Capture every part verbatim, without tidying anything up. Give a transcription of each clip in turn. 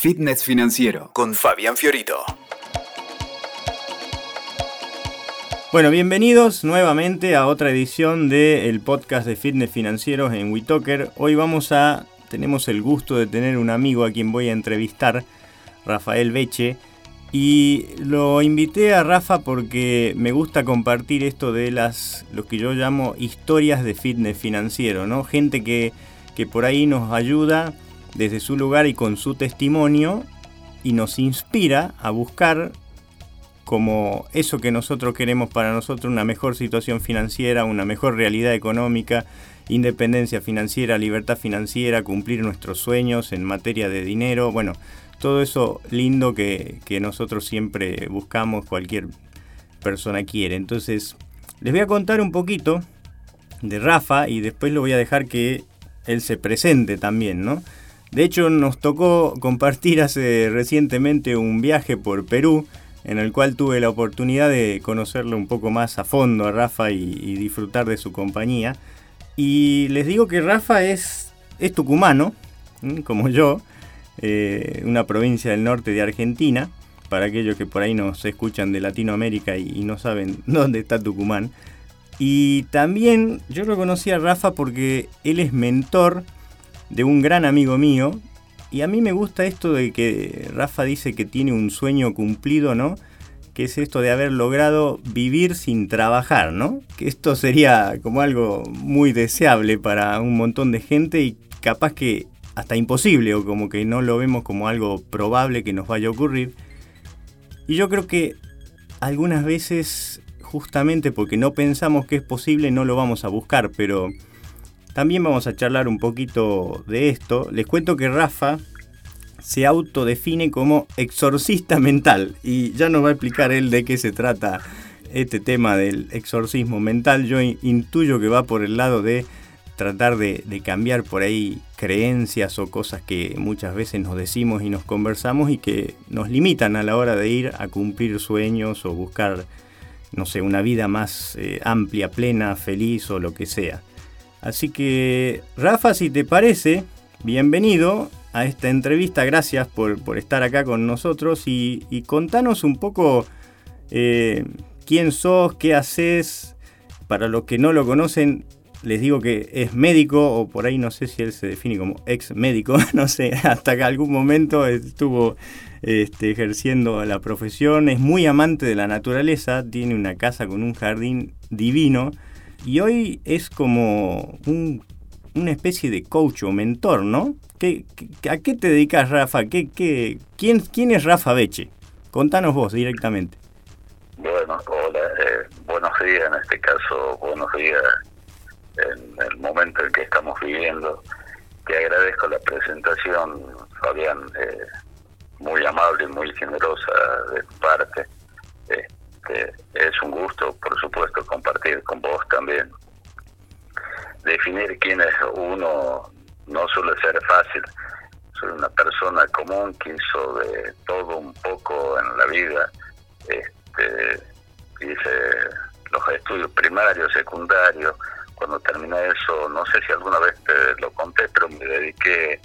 Fitness Financiero con Fabián Fiorito. Bueno, bienvenidos nuevamente a otra edición del podcast de Fitness Financieros en WeTalker. Hoy vamos a... tenemos el gusto de tener un amigo a quien voy a entrevistar, Rafael Beche. Y lo invité a Rafa porque me gusta compartir esto de las, lo que yo llamo historias de fitness financiero, ¿no? Gente que, que por ahí nos ayuda desde su lugar y con su testimonio y nos inspira a buscar como eso que nosotros queremos para nosotros, una mejor situación financiera, una mejor realidad económica, independencia financiera, libertad financiera, cumplir nuestros sueños en materia de dinero, bueno, todo eso lindo que, que nosotros siempre buscamos, cualquier persona quiere. Entonces, les voy a contar un poquito de Rafa y después lo voy a dejar que él se presente también, ¿no? De hecho, nos tocó compartir hace recientemente un viaje por Perú, en el cual tuve la oportunidad de conocerlo un poco más a fondo a Rafa y, y disfrutar de su compañía. Y les digo que Rafa es, es tucumano, como yo. Eh, una provincia del norte de Argentina, para aquellos que por ahí nos escuchan de Latinoamérica y, y no saben dónde está Tucumán. Y también yo lo conocí a Rafa porque él es mentor de un gran amigo mío, y a mí me gusta esto de que Rafa dice que tiene un sueño cumplido, ¿no? Que es esto de haber logrado vivir sin trabajar, ¿no? Que esto sería como algo muy deseable para un montón de gente y capaz que hasta imposible, o como que no lo vemos como algo probable que nos vaya a ocurrir. Y yo creo que algunas veces, justamente porque no pensamos que es posible, no lo vamos a buscar, pero también vamos a charlar un poquito de esto. Les cuento que Rafa se autodefine como exorcista mental, y ya nos va a explicar él de qué se trata este tema del exorcismo mental. Yo intuyo que va por el lado de tratar de, de cambiar por ahí creencias o cosas que muchas veces nos decimos y nos conversamos y que nos limitan a la hora de ir a cumplir sueños o buscar, no sé, una vida más eh, amplia, plena, feliz o lo que sea. Así que, Rafa, si te parece, bienvenido a esta entrevista. Gracias por, por estar acá con nosotros y, y contanos un poco eh, quién sos, qué haces. Para los que no lo conocen, les digo que es médico, o por ahí no sé si él se define como ex médico, no sé, hasta que algún momento estuvo este, ejerciendo la profesión. Es muy amante de la naturaleza, tiene una casa con un jardín divino y hoy es como un, una especie de coach o mentor, ¿no? ¿Qué, qué, ¿A qué te dedicas, Rafa? ¿Qué, qué, quién, ¿Quién es Rafa Beche? Contanos vos directamente. Bueno, hola, eh, buenos días en este caso, buenos días en el momento en que estamos viviendo. Te agradezco la presentación, Fabián, eh, muy amable y muy generosa de tu parte. Este, es un gusto, por supuesto, compartir con vos también. Definir quién es uno no suele ser fácil. Soy una persona común que hizo de todo un poco en la vida. Este, hice los estudios primarios, secundarios. Cuando terminé eso, no sé si alguna vez te lo conté, pero me dediqué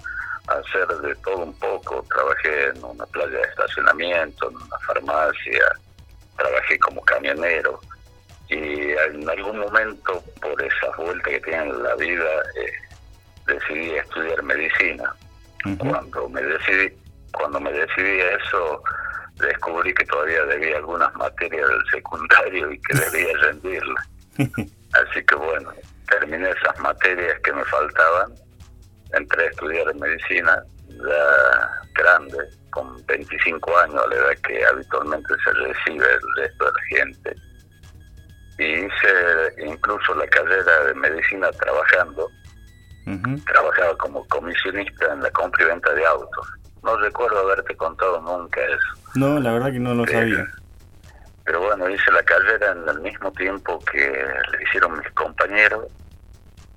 a hacer de todo un poco. Trabajé en una playa de estacionamiento, en una farmacia, trabajé como camionero. Y en algún momento, por esas vueltas que tiene la vida, eh, decidí estudiar medicina. Uh-huh. Cuando me decidí, cuando me decidí a eso, descubrí que todavía debía algunas materias del secundario y que debía rendirlas. Así que bueno, terminé esas materias que me faltaban, entré a estudiar medicina ya grande, con veinticinco años, a la edad que habitualmente se recibe el resto de la gente. Y hice incluso la carrera de medicina trabajando. Uh-huh. Trabajaba como comisionista en la compra y venta de autos. No recuerdo haberte contado nunca eso. No, la verdad que no lo eh, sabía. Pero bueno, hice la carrera en el mismo tiempo que le hicieron mis compañeros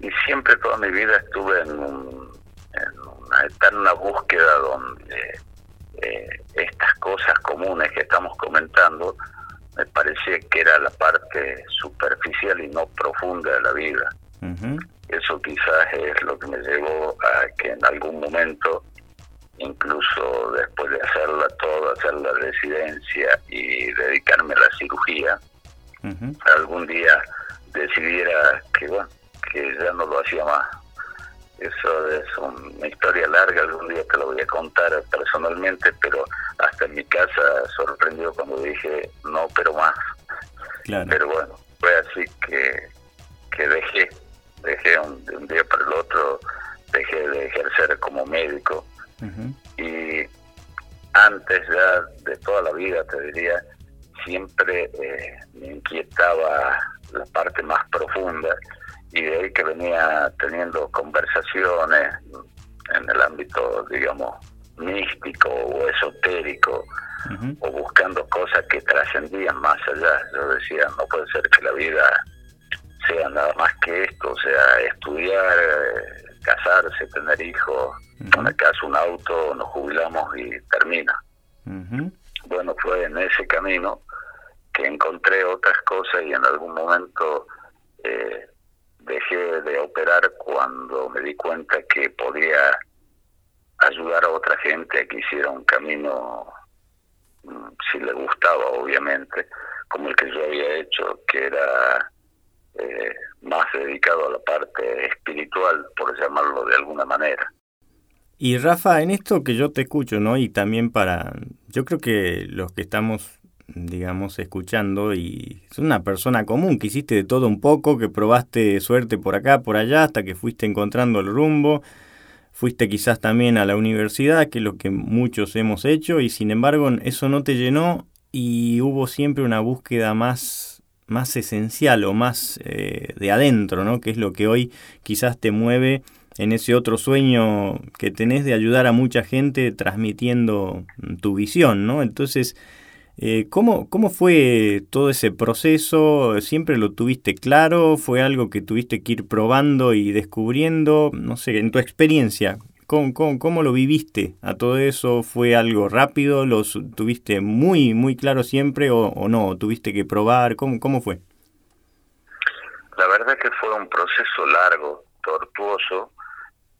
y siempre toda mi vida estuve en, un, en una eterna búsqueda donde eh, estas cosas comunes que estamos comentando me parecía que era la parte superficial y no profunda de la vida. Uh-huh. Eso quizás es lo que me llevó a que en algún momento, incluso después residencia y dedicarme a la cirugía, uh-huh. algún día decidiera que bueno, que ya no lo hacía más. Eso es una historia larga, algún día te lo voy a contar personalmente, pero hasta en mi casa sorprendió cuando dije no, pero más. Claro. Pero bueno, fue así que, que dejé, dejé un, de un día para el otro, dejé de ejercer como médico. Uh-huh. Y antes ya de toda la vida, te diría, siempre eh, me inquietaba la parte más profunda. Y de ahí que venía teniendo conversaciones en el ámbito, digamos, místico o esotérico, uh-huh. o buscando cosas que trascendían más allá. Yo decía, no puede ser que la vida sea nada más que esto, o sea, estudiar, casarse, tener hijos, uh-huh. una casa, un auto, nos jubilamos y termina. Uh-huh. Bueno, fue en ese camino que encontré otras cosas y en algún momento... Eh, dejé de operar cuando me di cuenta que podía ayudar a otra gente a que hiciera un camino, si le gustaba obviamente, como el que yo había hecho, que era eh, más dedicado a la parte espiritual, por llamarlo de alguna manera. Y Rafa, en esto que yo te escucho, ¿no? Y también para... Yo creo que los que estamos... digamos, escuchando, y es una persona común, que hiciste de todo un poco, que probaste suerte por acá, por allá, hasta que fuiste encontrando el rumbo, fuiste quizás también a la universidad, que es lo que muchos hemos hecho, y sin embargo eso no te llenó y hubo siempre una búsqueda más, más esencial o más eh, de adentro, ¿no? Que es lo que hoy quizás te mueve en ese otro sueño que tenés de ayudar a mucha gente transmitiendo tu visión, ¿no? Entonces... Eh, ¿cómo, ¿Cómo fue todo ese proceso? ¿Siempre lo tuviste claro? ¿Fue algo que tuviste que ir probando y descubriendo? No sé, en tu experiencia, ¿cómo, cómo, cómo lo viviste a todo eso? ¿Fue algo rápido? ¿Lo tuviste muy muy claro siempre o, o no? ¿Tuviste que probar? ¿Cómo, ¿Cómo fue? La verdad es que fue un proceso largo, tortuoso,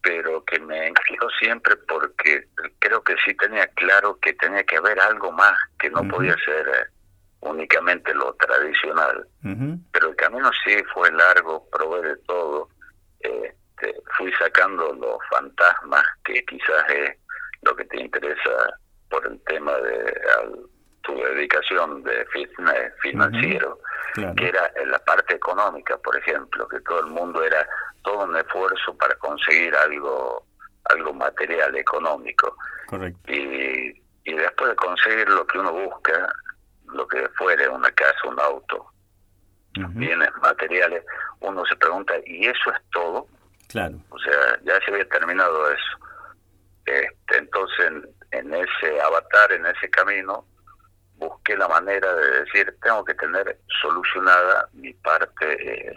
pero que me inquietó siempre porque creo que sí tenía claro que tenía que haber algo más, que no uh-huh. podía ser únicamente lo tradicional. Uh-huh. Pero el camino sí fue largo, probé de todo, este, fui sacando los fantasmas, que quizás es lo que te interesa por el tema de al, tu dedicación de fitness financiero, uh-huh. claro. que era en la parte económica, por ejemplo, que todo el mundo era... todo un esfuerzo para conseguir algo algo material, económico. Correcto. Y, y después de conseguir lo que uno busca, lo que fuere, una casa, un auto, uh-huh. bienes materiales, uno se pregunta, ¿y eso es todo? Claro. O sea, ya se había terminado eso. Este, entonces, en, en ese avatar, en ese camino, busqué la manera de decir, tengo que tener solucionada mi parte... Eh,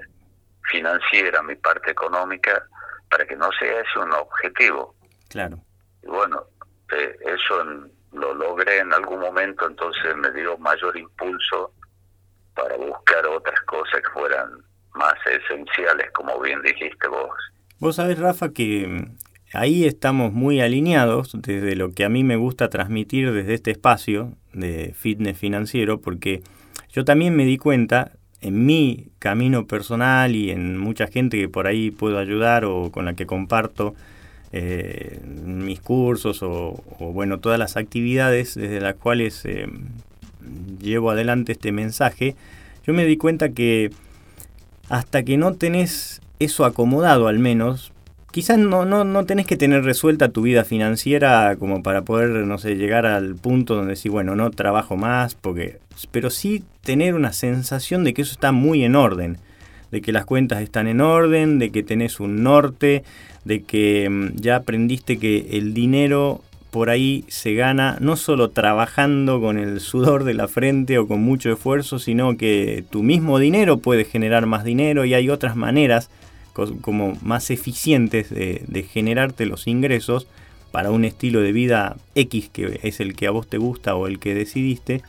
financiera, mi parte económica, para que no sea ese un objetivo. Claro. Y bueno, eh, eso en, lo logré en algún momento, entonces me dio mayor impulso para buscar otras cosas que fueran más esenciales, como bien dijiste vos. Vos sabés, Rafa, que ahí estamos muy alineados desde lo que a mí me gusta transmitir desde este espacio de fitness financiero, porque yo también me di cuenta... en mi camino personal y en mucha gente que por ahí puedo ayudar o con la que comparto eh, mis cursos o, o bueno, todas las actividades desde las cuales eh, llevo adelante este mensaje, yo me di cuenta que hasta que no tenés eso acomodado al menos, quizás no, no, no tenés que tener resuelta tu vida financiera como para poder, no sé, llegar al punto donde decís, bueno, no trabajo más, porque pero sí tener una sensación de que eso está muy en orden, de que las cuentas están en orden, de que tenés un norte, de que ya aprendiste que el dinero por ahí se gana no solo trabajando con el sudor de la frente o con mucho esfuerzo, sino que tu mismo dinero puede generar más dinero y hay otras maneras como más eficientes de, de generarte los ingresos para un estilo de vida X que es el que a vos te gusta o el que decidiste.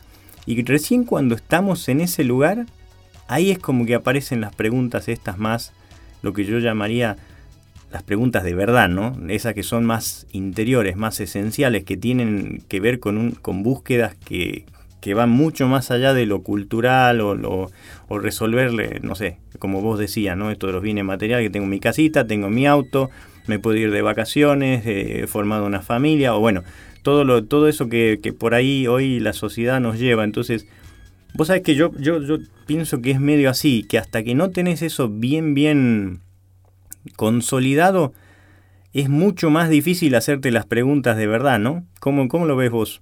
Y recién cuando estamos en ese lugar, ahí es como que aparecen las preguntas estas más, lo que yo llamaría las preguntas de verdad, ¿no? Esas que son más interiores, más esenciales, que tienen que ver con, un, con búsquedas que, que van mucho más allá de lo cultural o, lo, o resolverle, no sé, como vos decías, ¿no? Esto de los bienes materiales, que tengo mi casita, tengo mi auto, me puedo ir de vacaciones, eh, he formado una familia, o bueno, todo, lo, todo eso que, que por ahí hoy la sociedad nos lleva. Entonces, vos sabés que yo, yo, yo pienso que es medio así, que hasta que no tenés eso bien, bien consolidado, es mucho más difícil hacerte las preguntas de verdad, ¿no? ¿Cómo, cómo lo ves vos?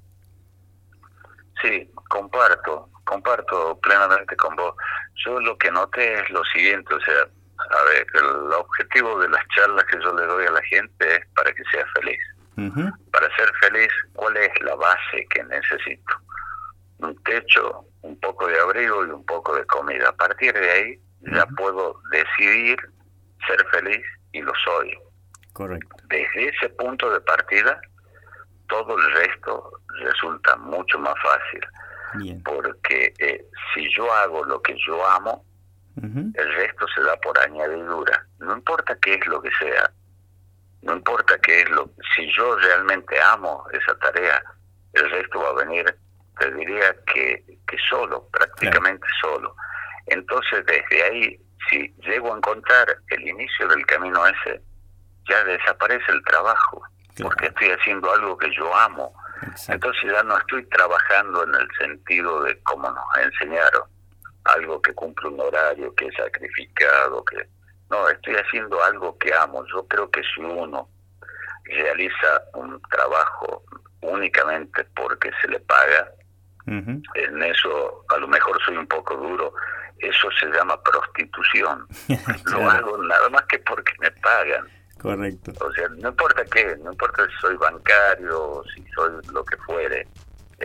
Sí, comparto, comparto plenamente con vos. Yo lo que noté es lo siguiente, o sea, a ver, el objetivo de las charlas que yo le doy a la gente es para que sea feliz. Uh-huh. Para ser feliz, ¿cuál es la base que necesito? Un techo, un poco de abrigo y un poco de comida. A partir de ahí, uh-huh, ya puedo decidir ser feliz y lo soy. Correcto. Desde ese punto de partida, todo el resto resulta mucho más fácil. Bien. Porque eh, si yo hago lo que yo amo, uh-huh, el resto se da por añadidura. No importa qué es lo que sea, no importa qué es lo... Si yo realmente amo esa tarea, el resto va a venir, te diría que, que solo, prácticamente claro, solo. Entonces, desde ahí, si llego a encontrar el inicio del camino ese, ya desaparece el trabajo, claro, porque estoy haciendo algo que yo amo. Exacto. Entonces ya no estoy trabajando en el sentido de cómo nos enseñaron, algo que cumple un horario, que es sacrificado, que no, estoy haciendo algo que amo. Yo creo que si uno realiza un trabajo únicamente porque se le paga, uh-huh, en eso a lo mejor soy un poco duro, eso se llama prostitución. Claro. Lo hago nada más que porque me pagan. Correcto. O sea, no importa qué, no importa si soy bancario, si soy lo que fuere,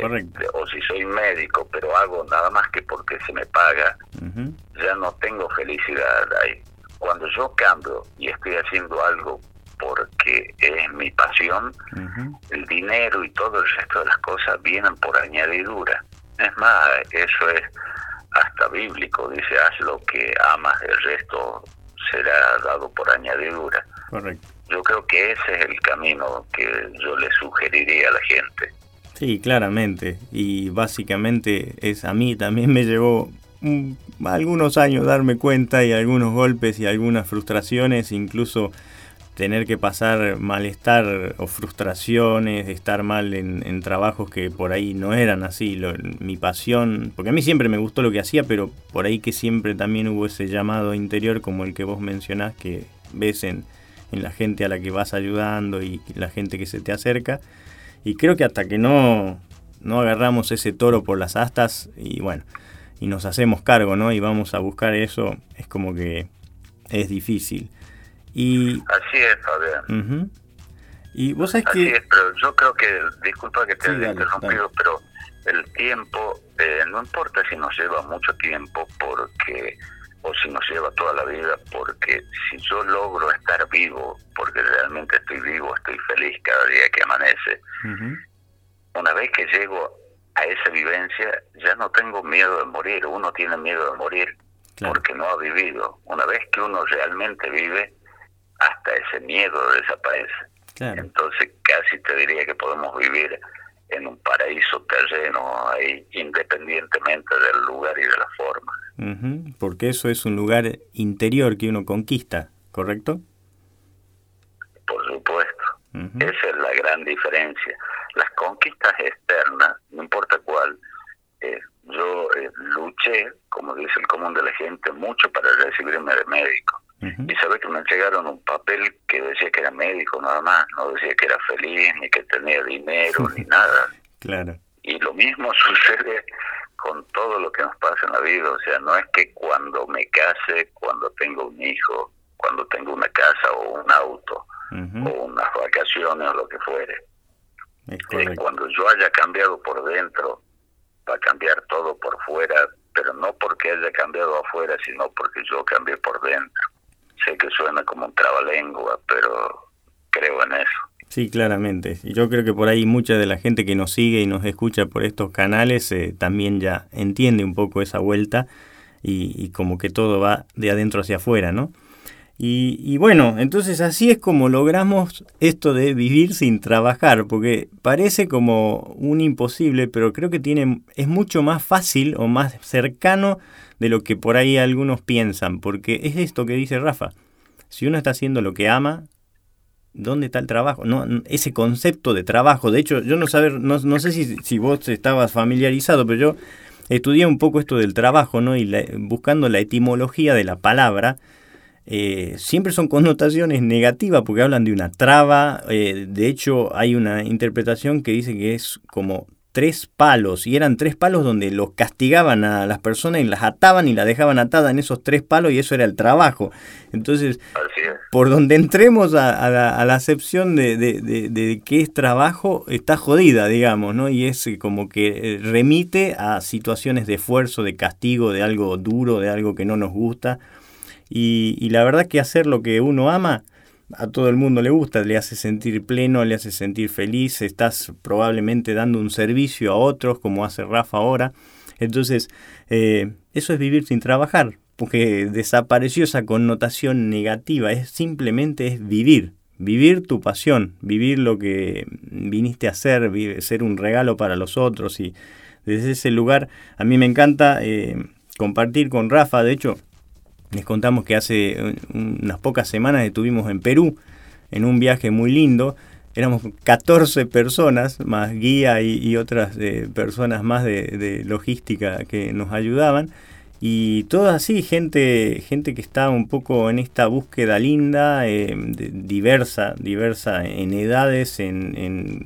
correcto, eh, o si soy médico, pero hago nada más que porque se me paga, uh-huh, ya no tengo felicidad ahí. Cuando yo cambio y estoy haciendo algo porque es mi pasión, uh-huh, el dinero y todo el resto de las cosas vienen por añadidura. Es más, eso es hasta bíblico, dice, haz lo que amas, el resto será dado por añadidura. Correcto. Yo creo que ese es el camino que yo le sugeriría a la gente. Sí, claramente. Y básicamente es, a mí también me llevó um, algunos años darme cuenta, y algunos golpes y algunas frustraciones, incluso tener que pasar malestar o frustraciones, estar mal en, en trabajos que por ahí no eran así, lo, mi pasión, porque a mí siempre me gustó lo que hacía, pero por ahí que siempre también hubo ese llamado interior como el que vos mencionás, que ves en, en la gente a la que vas ayudando y la gente que se te acerca, y creo que hasta que no, no agarramos ese toro por las astas y bueno, y nos hacemos cargo, ¿no? Y vamos a buscar eso, es como que es difícil. Y así es, Fabián. Uh-huh. Y vos sabés así que... es, pero yo creo que, disculpa que te haya sí, interrumpido, dale, pero el tiempo, eh, no importa si nos lleva mucho tiempo porque o si nos lleva toda la vida, porque si yo logro estar vivo, porque realmente estoy vivo, estoy feliz cada día que amanece, uh-huh, una vez que llego a esa vivencia, ya no tengo miedo de morir. Uno tiene miedo de morir, claro, porque no ha vivido. Una vez que uno realmente vive, hasta ese miedo desaparece. Claro. Entonces casi te diría que podemos vivir en un paraíso terreno, ahí, independientemente del lugar y de la forma. Uh-huh. Porque eso es un lugar interior que uno conquista, ¿correcto? Por supuesto. Uh-huh. Esa es la gran diferencia. Las conquistas externas, no importa cuál, eh, yo eh, luché, como dice el común de la gente, mucho para recibirme de médico. Uh-huh. Y sabés que me entregaron un papel que decía que era médico nada más, no decía que era feliz, ni que tenía dinero, ni nada. Claro. Y lo mismo sucede con todo lo que nos pasa en la vida. O sea, no es que cuando me case, cuando tengo un hijo, cuando tengo una casa o un auto, uh-huh, o unas vacaciones o lo que fuere. Eh, cuando yo haya cambiado por dentro, va a cambiar todo por fuera, pero no porque haya cambiado afuera, sino porque yo cambié por dentro. Sé que suena como un trabalengua, pero creo en eso. Sí, claramente. Y yo creo que por ahí mucha de la gente que nos sigue y nos escucha por estos canales eh, también ya entiende un poco esa vuelta y, y como que todo va de adentro hacia afuera, ¿no? Y, y bueno, entonces así es como logramos esto de vivir sin trabajar, porque parece como un imposible, pero creo que tiene, es mucho más fácil o más cercano de lo que por ahí algunos piensan, porque es esto que dice Rafa, si uno está haciendo lo que ama, ¿dónde está el trabajo? No, ese concepto de trabajo, de hecho, yo no saber, no, no sé si, si vos estabas familiarizado, pero yo estudié un poco esto del trabajo, ¿no? Y la, buscando la etimología de la palabra, Eh, siempre son connotaciones negativas porque hablan de una traba, eh, de hecho hay una interpretación que dice que es como tres palos, y eran tres palos donde los castigaban a las personas y las ataban y las dejaban atadas en esos tres palos, y eso era el trabajo. Entonces, por donde entremos a, a, la, a la acepción de, de, de, de qué es trabajo, está jodida, digamos, ¿no? Y es como que remite a situaciones de esfuerzo, de castigo, de algo duro, de algo que no nos gusta. Y, y la verdad que hacer lo que uno ama, a todo el mundo le gusta, le hace sentir pleno, le hace sentir feliz, estás probablemente dando un servicio a otros, como hace Rafa ahora. Entonces, eh, eso es vivir sin trabajar, porque desapareció esa connotación negativa, es simplemente es vivir, vivir tu pasión, vivir lo que viniste a hacer, vivir, ser un regalo para los otros. Y desde ese lugar, a mí me encanta eh, compartir con Rafa, de hecho, les contamos que hace unas pocas semanas estuvimos en Perú, en un viaje muy lindo. Éramos catorce personas, más guía y, y otras eh, personas más de, de logística que nos ayudaban. Y todo así, gente, gente que está un poco en esta búsqueda linda, eh, de, diversa, diversa en edades, en... en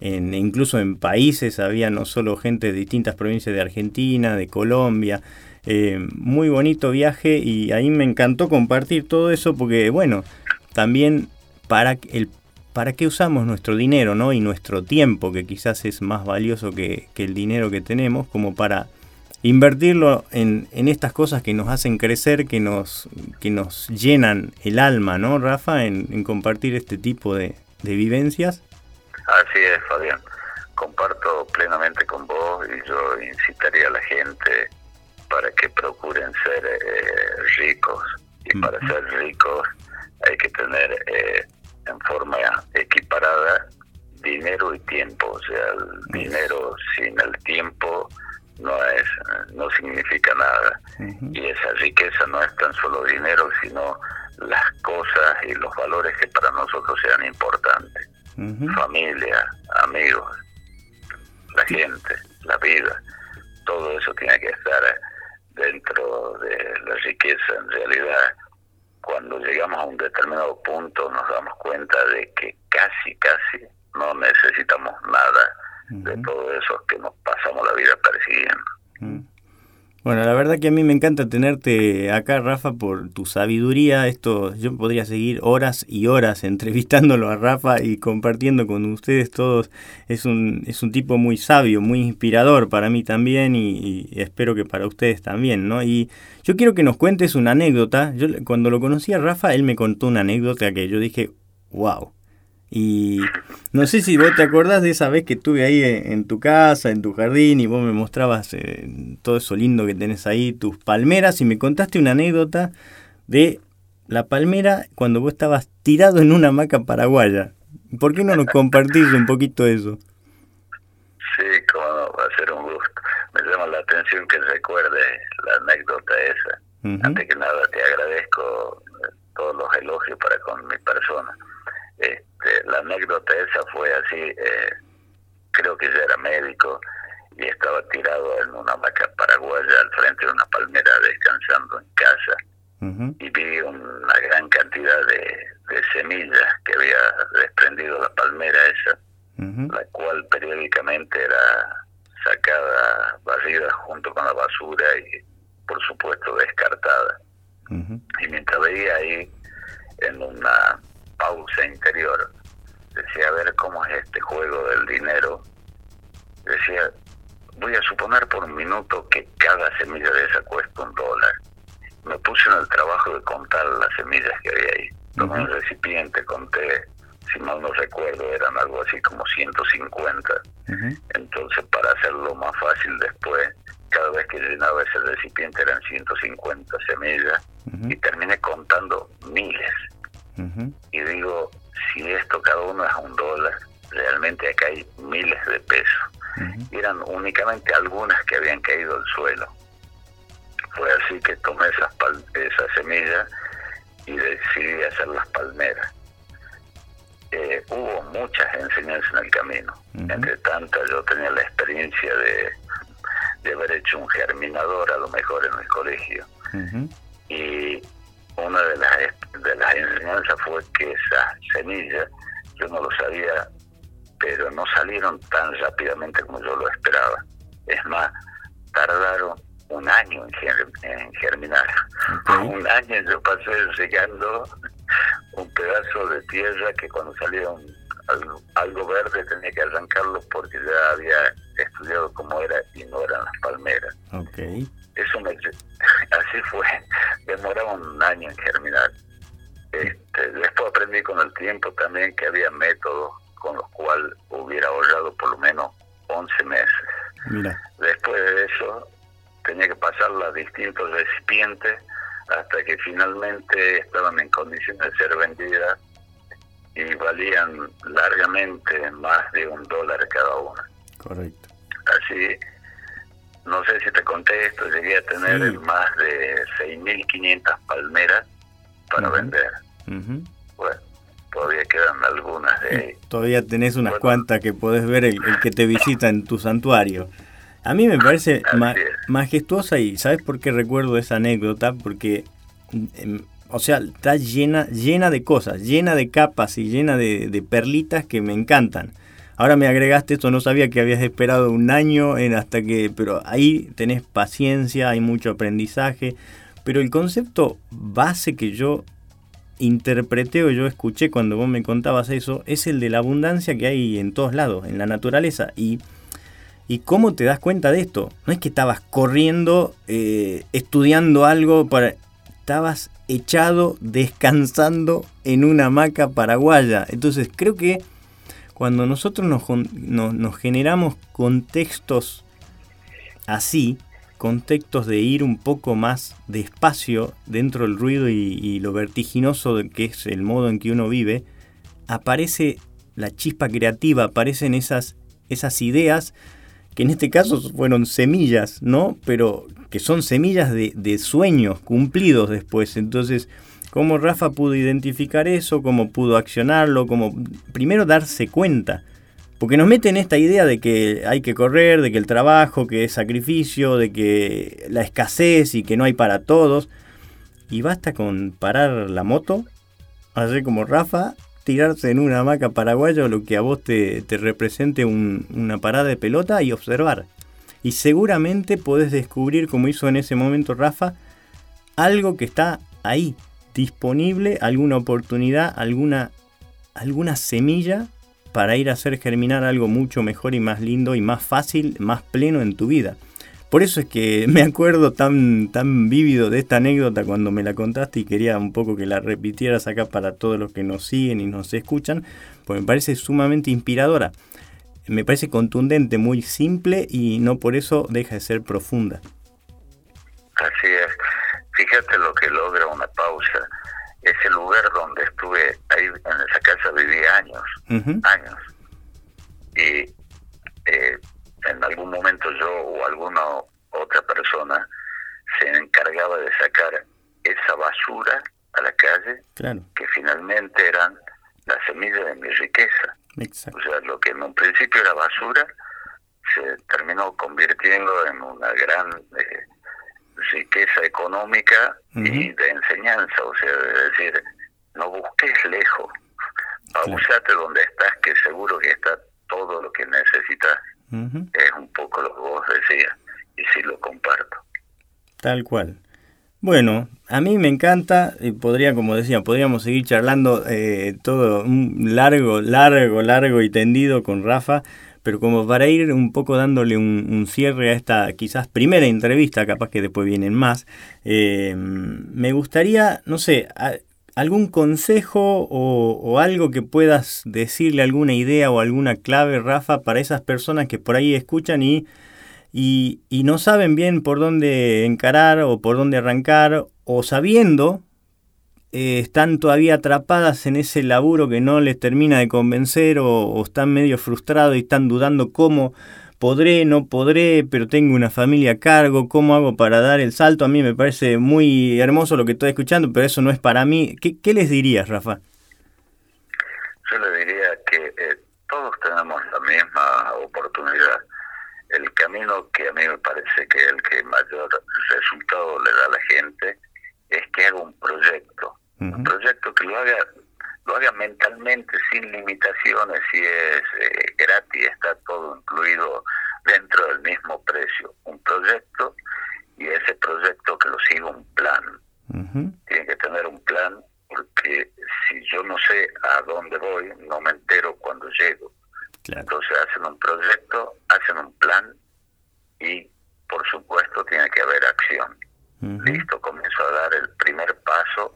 En, incluso en países, había no solo gente de distintas provincias de Argentina, de Colombia, eh, muy bonito viaje, y ahí me encantó compartir todo eso porque, bueno, también para, el, para qué usamos nuestro dinero, ¿no? Y nuestro tiempo, que quizás es más valioso que, que el dinero que tenemos, como para invertirlo en, en estas cosas que nos hacen crecer, que nos, que nos llenan el alma, ¿no, Rafa? En, en compartir este tipo de, de vivencias. Así es, Fabián. Comparto plenamente con vos, y yo incitaría a la gente para que procuren ser eh, ricos. Y para ser ricos hay que tener eh, en forma equiparada dinero y tiempo. O sea, el dinero sin el tiempo no es, no significa nada. Y esa riqueza no es tan solo dinero, sino las cosas y los valores que para nosotros sean importantes. Uh-huh. Familia, amigos, la gente, la vida, todo eso tiene que estar dentro de la riqueza. En realidad, cuando llegamos a un determinado punto, nos damos cuenta de que casi, casi no necesitamos nada uh-huh. de todo eso que nos pasamos la vida persiguiendo. Uh-huh. Bueno, la verdad que a mí me encanta tenerte acá, Rafa, por tu sabiduría. Esto, yo podría seguir horas y horas entrevistándolo a Rafa y compartiendo con ustedes todos. Es un es un tipo muy sabio, muy inspirador para mí también, y, y espero que para ustedes también, ¿no? Y yo quiero que nos cuentes una anécdota. Yo cuando lo conocí a Rafa, él me contó una anécdota que yo dije, wow. Y no sé si vos te acordás de esa vez que estuve ahí en tu casa, en tu jardín, y vos me mostrabas eh, todo eso lindo que tenés ahí, tus palmeras, y me contaste una anécdota de la palmera cuando vos estabas tirado en una hamaca paraguaya. ¿Por qué no nos compartís un poquito eso? Sí, cómo no, va a ser un gusto. Me llama la atención que recuerdes la anécdota esa. Uh-huh. Antes que nada te agradezco todos los elogios para con mi persona. Este, la anécdota esa fue así, eh, creo que yo era médico y estaba tirado en una hamaca paraguaya al frente de una palmera descansando en casa uh-huh. y vi una gran cantidad de, de semillas que había desprendido la palmera esa, uh-huh. la cual periódicamente era sacada, barrida junto con la basura y por supuesto descartada. Uh-huh. Y mientras veía ahí en una pausa interior, decía, a ver cómo es este juego del dinero, decía, voy a suponer por un minuto que cada semilla de esa cuesta un dólar. Me puse en el trabajo de contar las semillas que había ahí. Tomé uh-huh. un recipiente, conté, si mal no recuerdo, eran algo así como ciento cincuenta. Uh-huh. Entonces, para hacerlo más fácil después, cada vez que llenaba ese recipiente eran ciento cincuenta semillas, uh-huh, y terminé contando miles. Uh-huh. Y digo, si esto cada uno es un dólar, realmente acá hay miles de pesos. Uh-huh. Y eran únicamente algunas que habían caído al suelo. Fue así que tomé esas, pal- esas semillas y decidí hacer las palmeras. Eh, hubo muchas enseñanzas en el camino. Uh-huh. Entre tanto, yo tenía la experiencia de, de haber hecho un germinador a lo mejor en el colegio. Uh-huh. Y una de las, de las enseñanzas fue que esas semillas, yo no lo sabía, pero no salieron tan rápidamente como yo lo esperaba. Es más, tardaron un año en, germ- en germinar. Uh-huh. Un año yo pasé llegando un pedazo de tierra que cuando salía un, algo, algo verde tenía que arrancarlo porque ya había estudiado cómo era y no eran las palmeras. Okay. Eso me, así fue, demoraba un año en germinar. Este, después aprendí con el tiempo también que había métodos con los cuales hubiera ahorrado por lo menos once meses. Mira. Después de eso tenía que pasarla a distintos recipientes hasta que finalmente estaban en condiciones de ser vendidas y valían largamente más de un dólar cada una. Correcto. Así, no sé si te conté esto, llegué a tener sí. más de seis mil quinientas palmeras para uh-huh. vender. Uh-huh. Bueno, todavía quedan algunas de ahí. Todavía tenés unas bueno, cuantas que podés ver el, el que te visita en tu santuario. A mí me parece ma- majestuosa y ¿sabes por qué recuerdo esa anécdota? Porque, eh, o sea, está llena llena de cosas, llena de capas y llena de, de perlitas que me encantan. Ahora me agregaste esto, no sabía que habías esperado un año en hasta que... Pero ahí tenés paciencia, hay mucho aprendizaje. Pero el concepto base que yo interpreté o yo escuché cuando vos me contabas eso es el de la abundancia que hay en todos lados, en la naturaleza. Y... ¿Y cómo te das cuenta de esto? No es que estabas corriendo, eh, estudiando algo, para... estabas echado, descansando en una hamaca paraguaya. Entonces creo que cuando nosotros nos, nos, nos generamos contextos así, contextos de ir un poco más despacio dentro del ruido y, y lo vertiginoso que es el modo en que uno vive, aparece la chispa creativa, aparecen esas, esas ideas... que en este caso fueron semillas, ¿no? Pero que son semillas de, de sueños cumplidos después. Entonces, ¿cómo Rafa pudo identificar eso? ¿Cómo pudo accionarlo? ¿Cómo primero darse cuenta? Porque nos meten esta idea de que hay que correr, de que el trabajo, que es sacrificio, de que la escasez y que no hay para todos. Y basta con parar la moto, hacer como Rafa... tirarse en una hamaca paraguaya o lo que a vos te, te represente un, una parada de pelota y observar. Y seguramente podés descubrir, como hizo en ese momento Rafa, algo que está ahí, disponible, alguna oportunidad, alguna, alguna semilla para ir a hacer germinar algo mucho mejor y más lindo y más fácil, más pleno en tu vida. Por eso es que me acuerdo tan, tan vívido de esta anécdota cuando me la contaste y quería un poco que la repitieras acá para todos los que nos siguen y nos escuchan, porque me parece sumamente inspiradora. Me parece contundente, muy simple y no por eso deja de ser profunda. Así es. Fíjate lo que logra una pausa. Ese lugar donde estuve, ahí en esa casa viví años, uh-huh. años. Y... Eh, en algún momento yo o alguna otra persona se encargaba de sacar esa basura a la calle, claro. que finalmente eran las semillas de mi riqueza. Exacto. O sea, lo que en un principio era basura se terminó convirtiendo en una gran eh, riqueza económica uh-huh. y de enseñanza. O sea, es decir, no busques lejos, pausate claro. donde estás, que seguro que está todo lo que necesitas. Uh-huh. Es un poco lo que vos decías y sí lo comparto. Tal cual. Bueno, a mí me encanta y podría, como decía, podríamos seguir charlando eh, todo un largo, largo, largo y tendido con Rafa, pero como para ir un poco dándole un, un cierre a esta quizás primera entrevista, capaz que después vienen más, eh, me gustaría, no sé... A, ¿algún consejo o, o algo que puedas decirle, alguna idea o alguna clave, Rafa, para esas personas que por ahí escuchan y, y, y no saben bien por dónde encarar o por dónde arrancar, o sabiendo, eh, están todavía atrapadas en ese laburo que no les termina de convencer, o, o están medio frustrados y están dudando cómo podré, no podré, pero tengo una familia a cargo, ¿cómo hago para dar el salto? A mí me parece muy hermoso lo que estoy escuchando, pero eso no es para mí. ¿Qué, qué les dirías, Rafa? Yo le diría que eh, todos tenemos la misma oportunidad. El camino que a mí me parece que el que mayor resultado le da a la gente es que haga un proyecto. Uh-huh. Un proyecto que lo haga lo haga mentalmente, sin limitaciones, si es eh, gratis, está todo incluido dentro del mismo precio. Un proyecto, y ese proyecto que lo siga un plan. Uh-huh. Tiene que tener un plan, porque si yo no sé a dónde voy, no me entero cuando llego. Claro. Entonces hacen un proyecto, hacen un plan, y por supuesto tiene que haber acción. Uh-huh. Listo, comienzo a dar el primer paso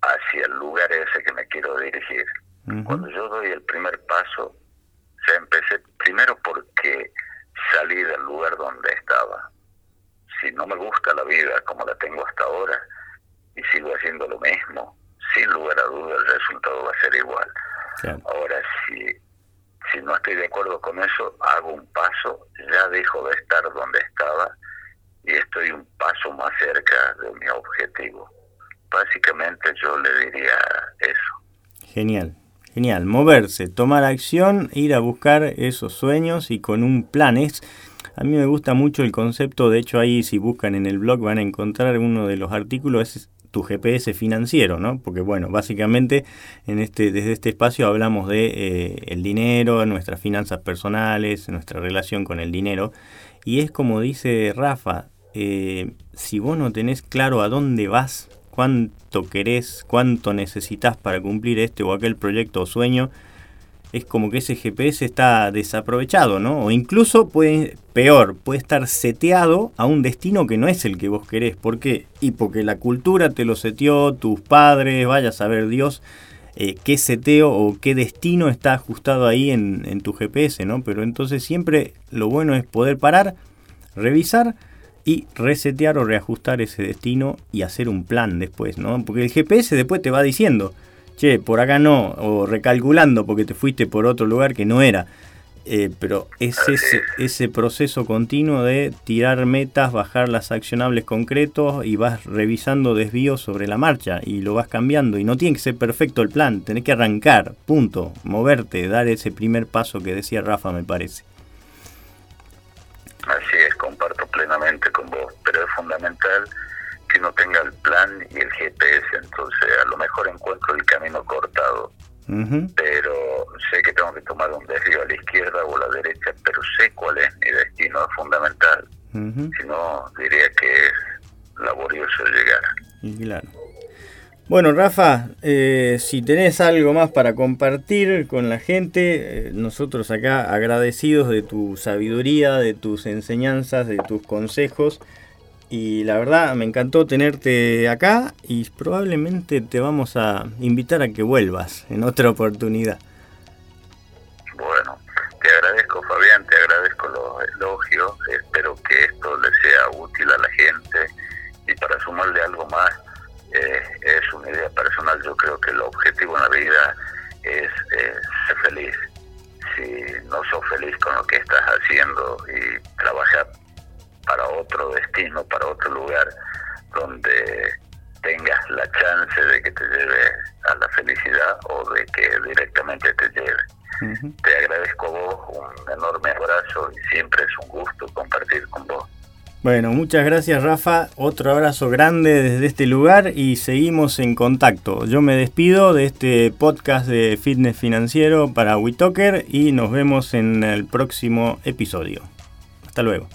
hacia el lugar ese que me quiero dirigir. Uh-huh. Cuando yo doy el primer paso, ya empecé primero porque salí del lugar donde estaba. Si no me gusta la vida como la tengo hasta ahora y sigo haciendo lo mismo, sin lugar a duda el resultado va a ser igual. Sí. Ahora, si, si no estoy de acuerdo con eso, hago un paso, ya dejo de estar donde estaba y estoy un paso más cerca de mi objetivo. Básicamente yo le diría eso. Genial, genial. Moverse, tomar acción, ir a buscar esos sueños y con un plan. Es, a mí me gusta mucho el concepto, de hecho ahí si buscan en el blog van a encontrar uno de los artículos, es tu G P S financiero, ¿no? Porque bueno, básicamente en este desde este espacio hablamos de eh, el dinero, nuestras finanzas personales, nuestra relación con el dinero. Y es como dice Rafa, eh, si vos no tenés claro a dónde vas, cuánto querés, cuánto necesitás para cumplir este o aquel proyecto o sueño, es como que ese G P S está desaprovechado, ¿no? O incluso, puede, peor, puede estar seteado a un destino que no es el que vos querés. ¿Por qué? Y porque la cultura te lo seteó, tus padres, vaya a saber Dios eh, qué seteo o qué destino está ajustado ahí en, en tu G P S, ¿no? Pero entonces siempre lo bueno es poder parar, revisar, y resetear o reajustar ese destino y hacer un plan después, ¿no? Porque el G P S después te va diciendo, che, por acá no, o recalculando porque te fuiste por otro lugar que no era. Eh, pero es ese, ese proceso continuo de tirar metas, bajar las accionables concretos y vas revisando desvíos sobre la marcha y lo vas cambiando. Y no tiene que ser perfecto el plan, tenés que arrancar, punto, moverte, dar ese primer paso que decía Rafa, me parece. Así es, comparto plenamente con vos, pero es fundamental que uno tenga el plan y el G P S, entonces a lo mejor encuentro el camino cortado, uh-huh. pero sé que tengo que tomar un desvío a la izquierda o a la derecha, pero sé cuál es mi destino, es fundamental, uh-huh. si no diría que es laborioso llegar. Y claro. Bueno, Rafa, eh, si tenés algo más para compartir con la gente, eh, nosotros acá agradecidos de tu sabiduría, de tus enseñanzas, de tus consejos, y la verdad me encantó tenerte acá y probablemente te vamos a invitar a que vuelvas en otra oportunidad. Bueno, te agradezco, Fabián, te agradezco los elogios, espero que esto le sea útil a la gente y para sumarle algo más. Eh, es una idea personal, yo creo que el objetivo en la vida es eh, ser feliz. Si no sos feliz con lo que estás haciendo y trabajar para otro destino, para otro lugar donde tengas la chance de que te lleve a la felicidad o de que directamente te lleve. Uh-huh. Te agradezco a vos, un enorme abrazo y siempre es un gusto compartir con vos. Bueno, muchas gracias, Rafa. Otro abrazo grande desde este lugar y seguimos en contacto. Yo me despido de este podcast de Fitness Financiero para WeTalker y nos vemos en el próximo episodio. Hasta luego.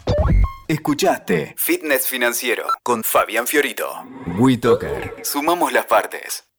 Escuchaste Fitness Financiero con Fabián Fiorito. WeTalker. Sumamos las partes.